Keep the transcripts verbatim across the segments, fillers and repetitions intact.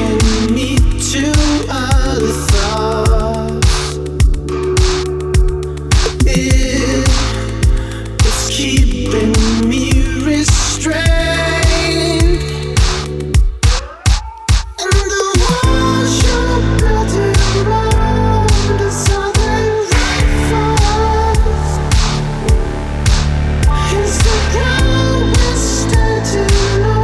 taking me to other thoughts. It is keeping me restrained, and the walls you're building around us are the rifles. It's the ground we're standing on.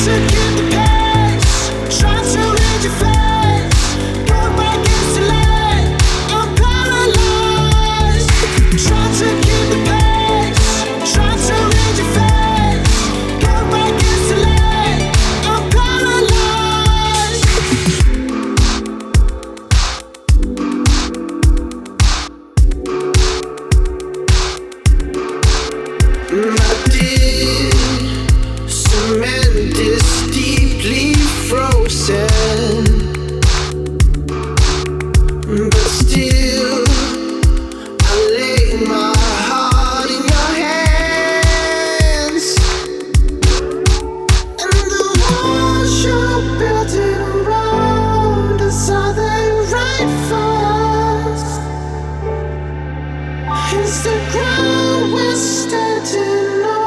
To keep the pace, try to read your face, go back against the light, I'm paralyzed. Try to keep the pace, try to read your face, go back against the light, I'm paralyzed. My dear, cement is deeply frozen, but still I lay my heart in your hands, and the walls you're building around us are they right for us? It's the ground we're standing on.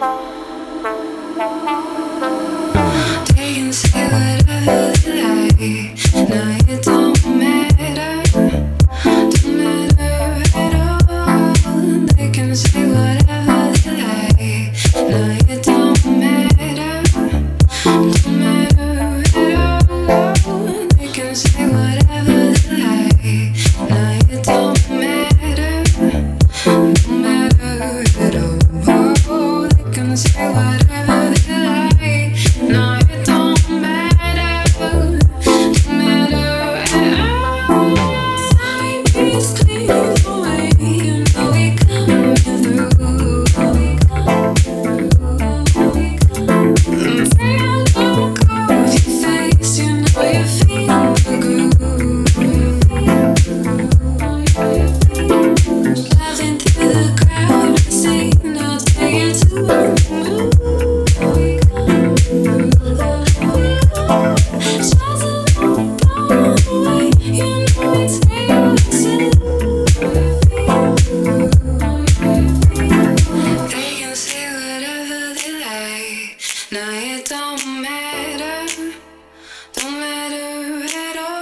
No, it don't matter, don't matter at all.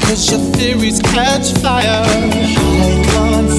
'Cause your theories catch fire. I can't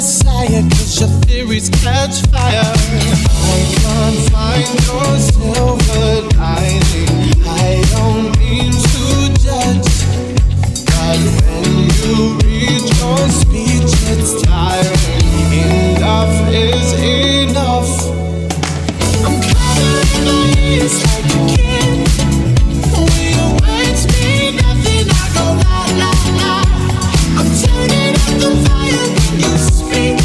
Messiah, cause your theories catch fire. I can't find your silver lining. I don't mean to judge, but when you read your speech, it's tiring. Enough is enough. I'm covered in my ears like a kid. When your words mean nothing, I go la la la. I'm turning up the fire when you speak,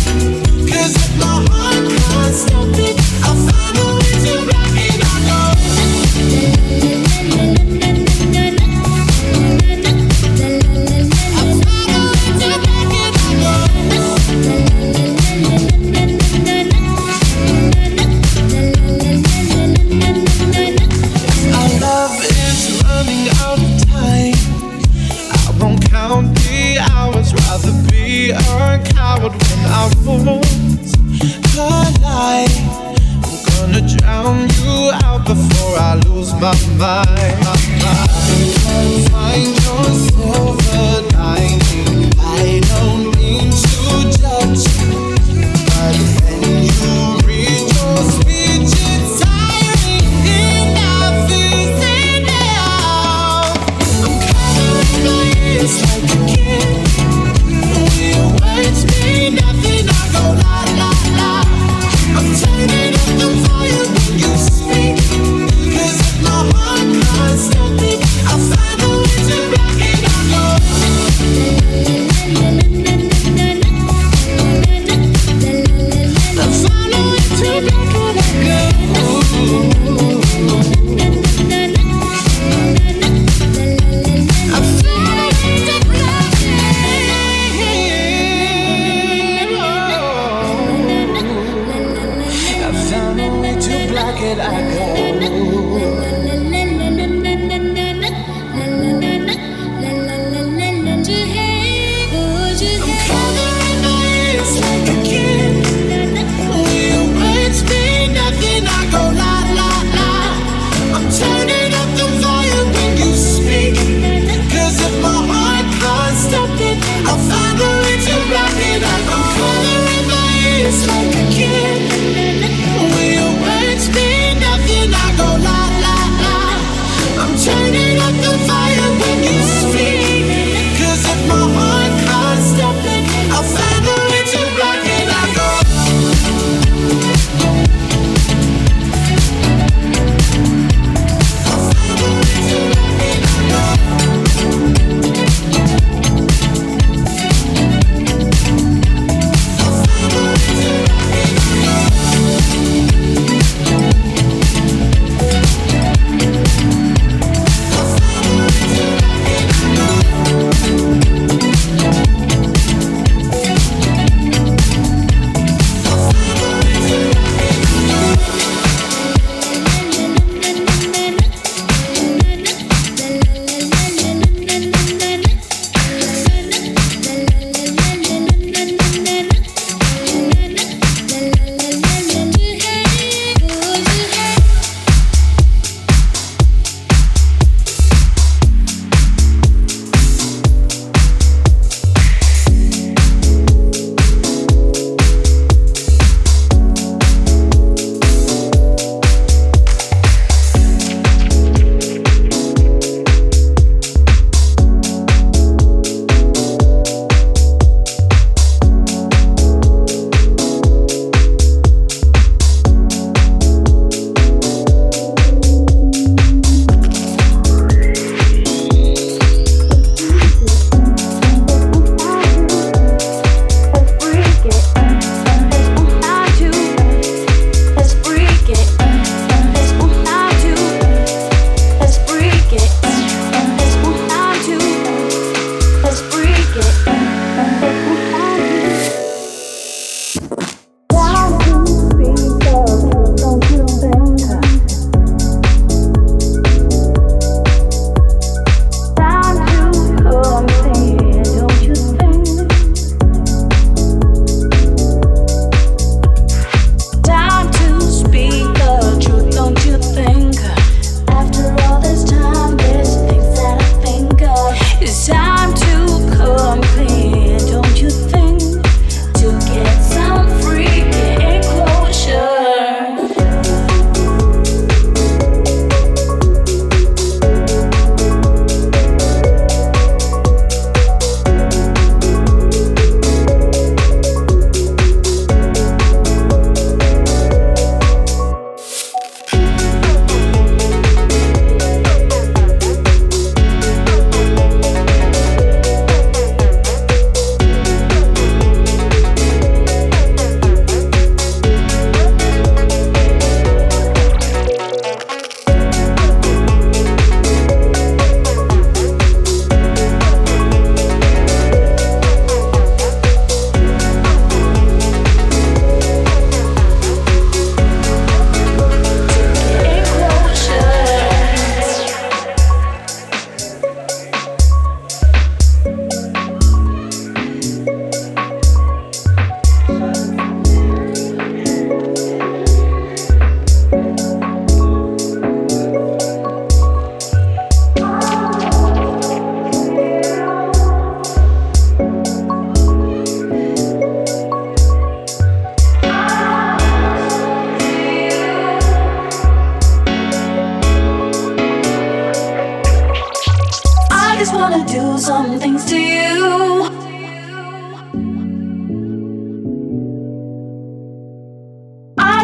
cause if my heart can't stop it, I'll find a way to rock it. I go, I'll find a way to rock it. I go, our love is running out of time. I won't count the hours, rather be a coward when our worlds collide. I'm gonna drown you out before I lose my mind. I can't find your silver lining. I don't mean to judge, but when you read your speech, it's tiring. Enough is enough. I'm covered in my ears like a kid. Your words mean nothing. I go la la la. I'm turning up the fire when you speak, 'cause if my heart can't stop it, I'll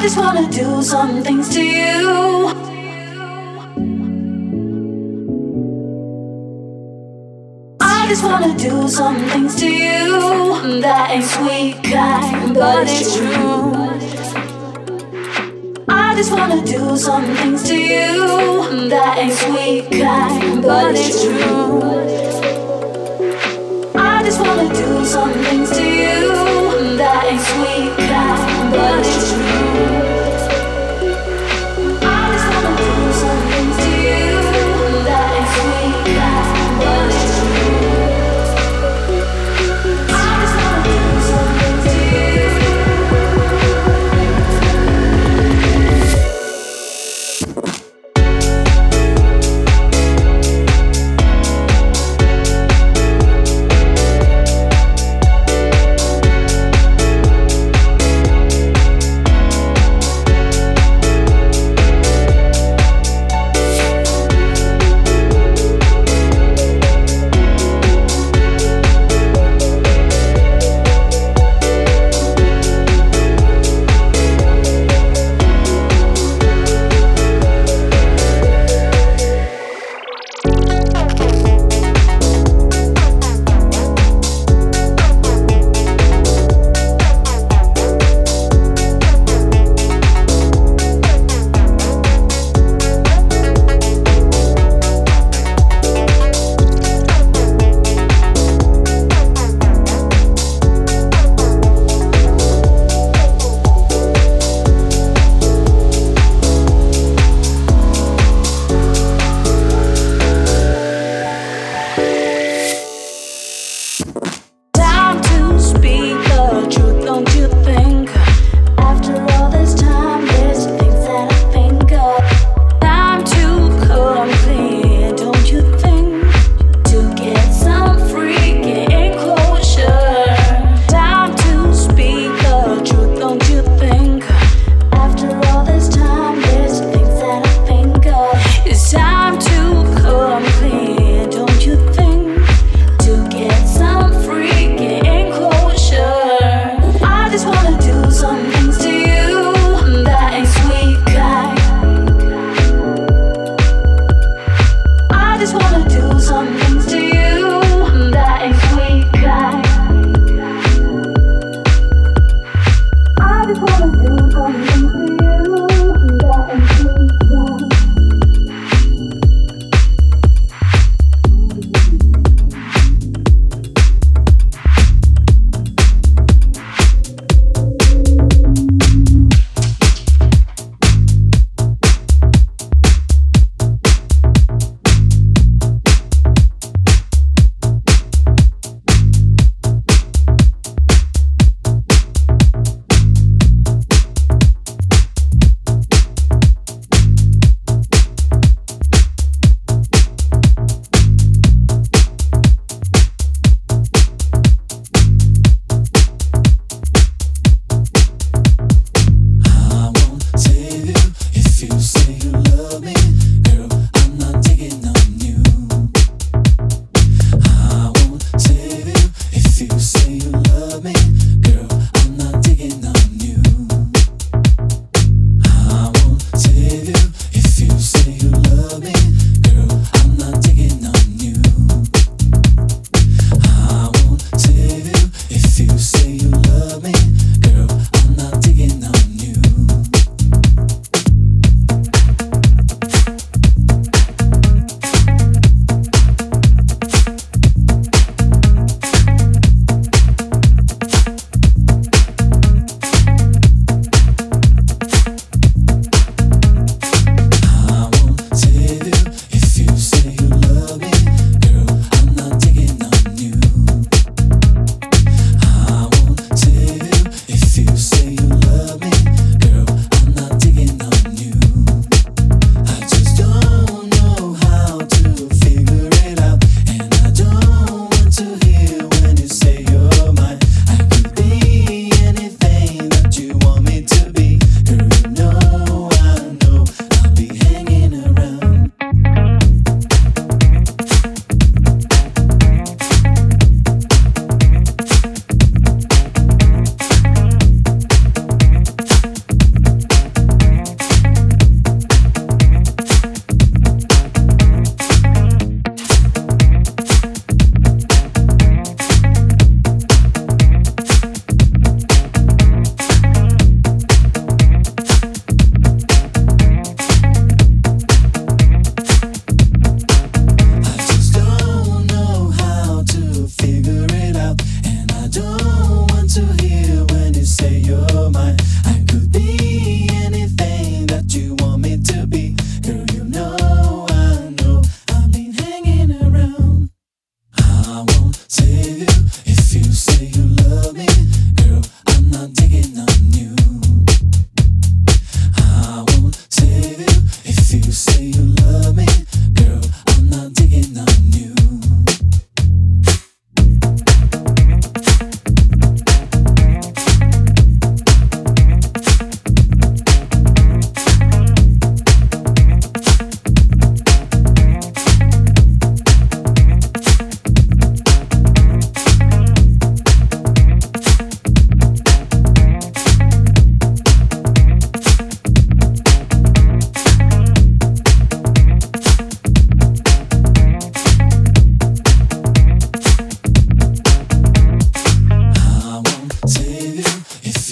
just wanna do some things to you. I just wanna do some things to you. That ain't sweet kind, but it's true. I just wanna do some things to you. That ain't sweet kind, but it's true. I just wanna do some things to you. That ain't sweet kind, but it's true.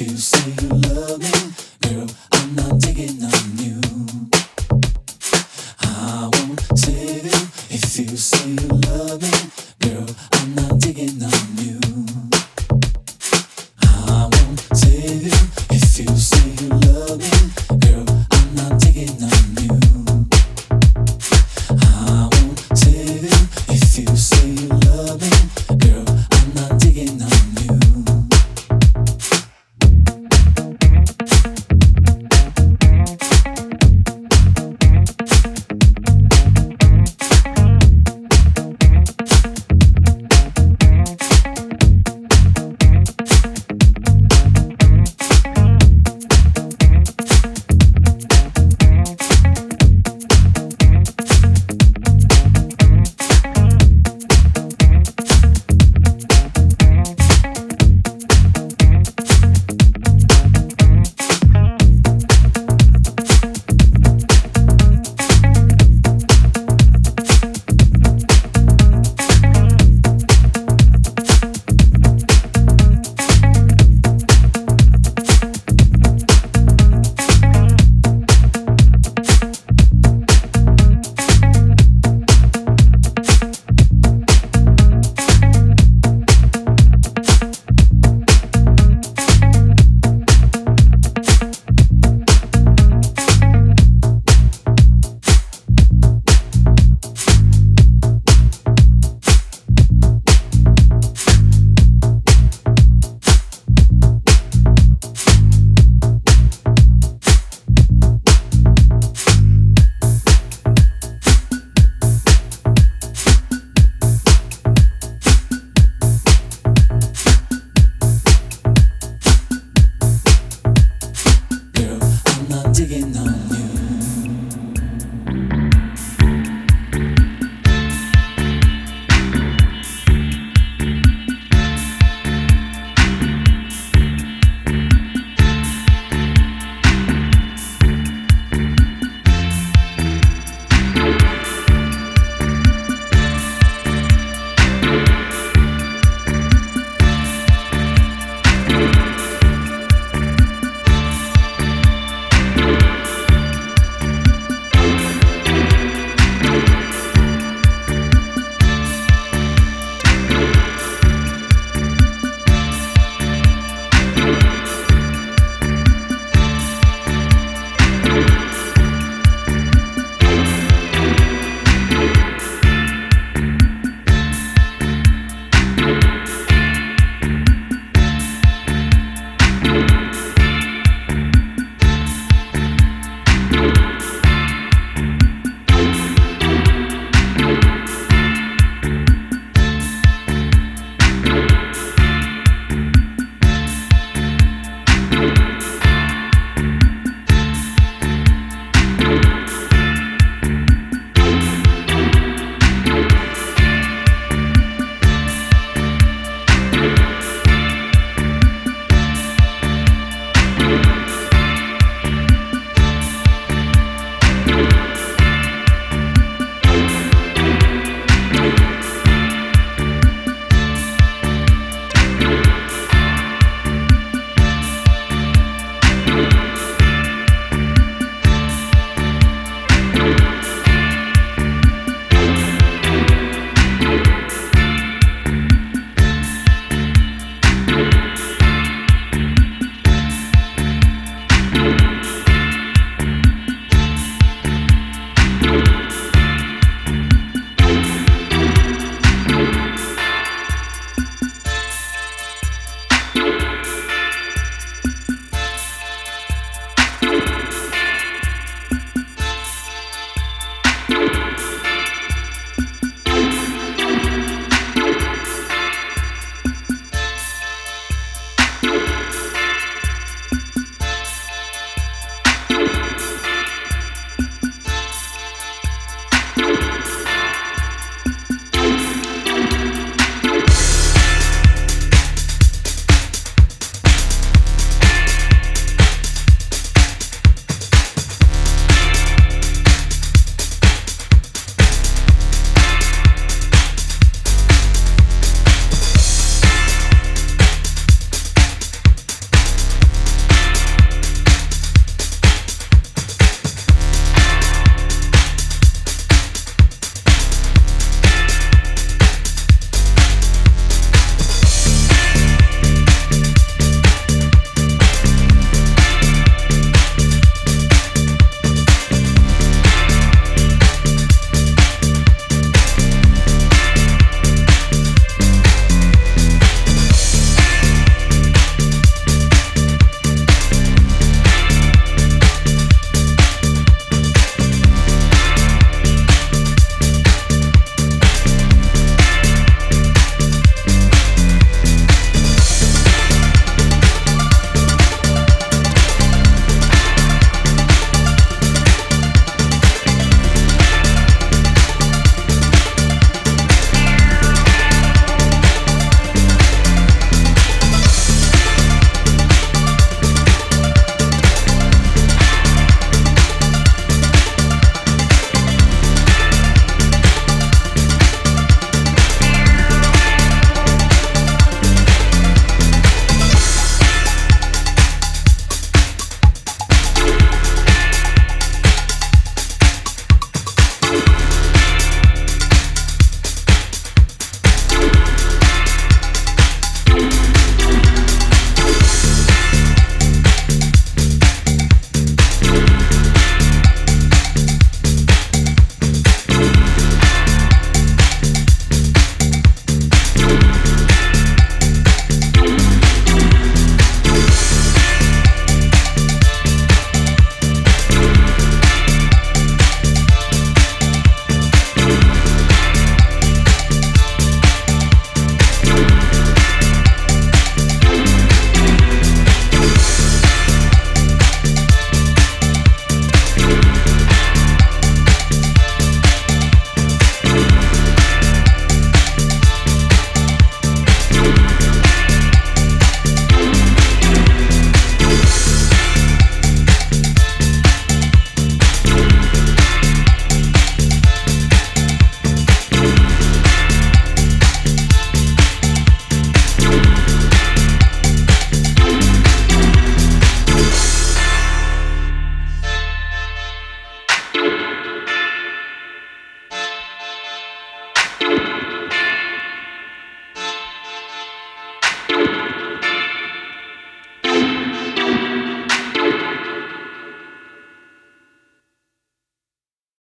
you say you love me.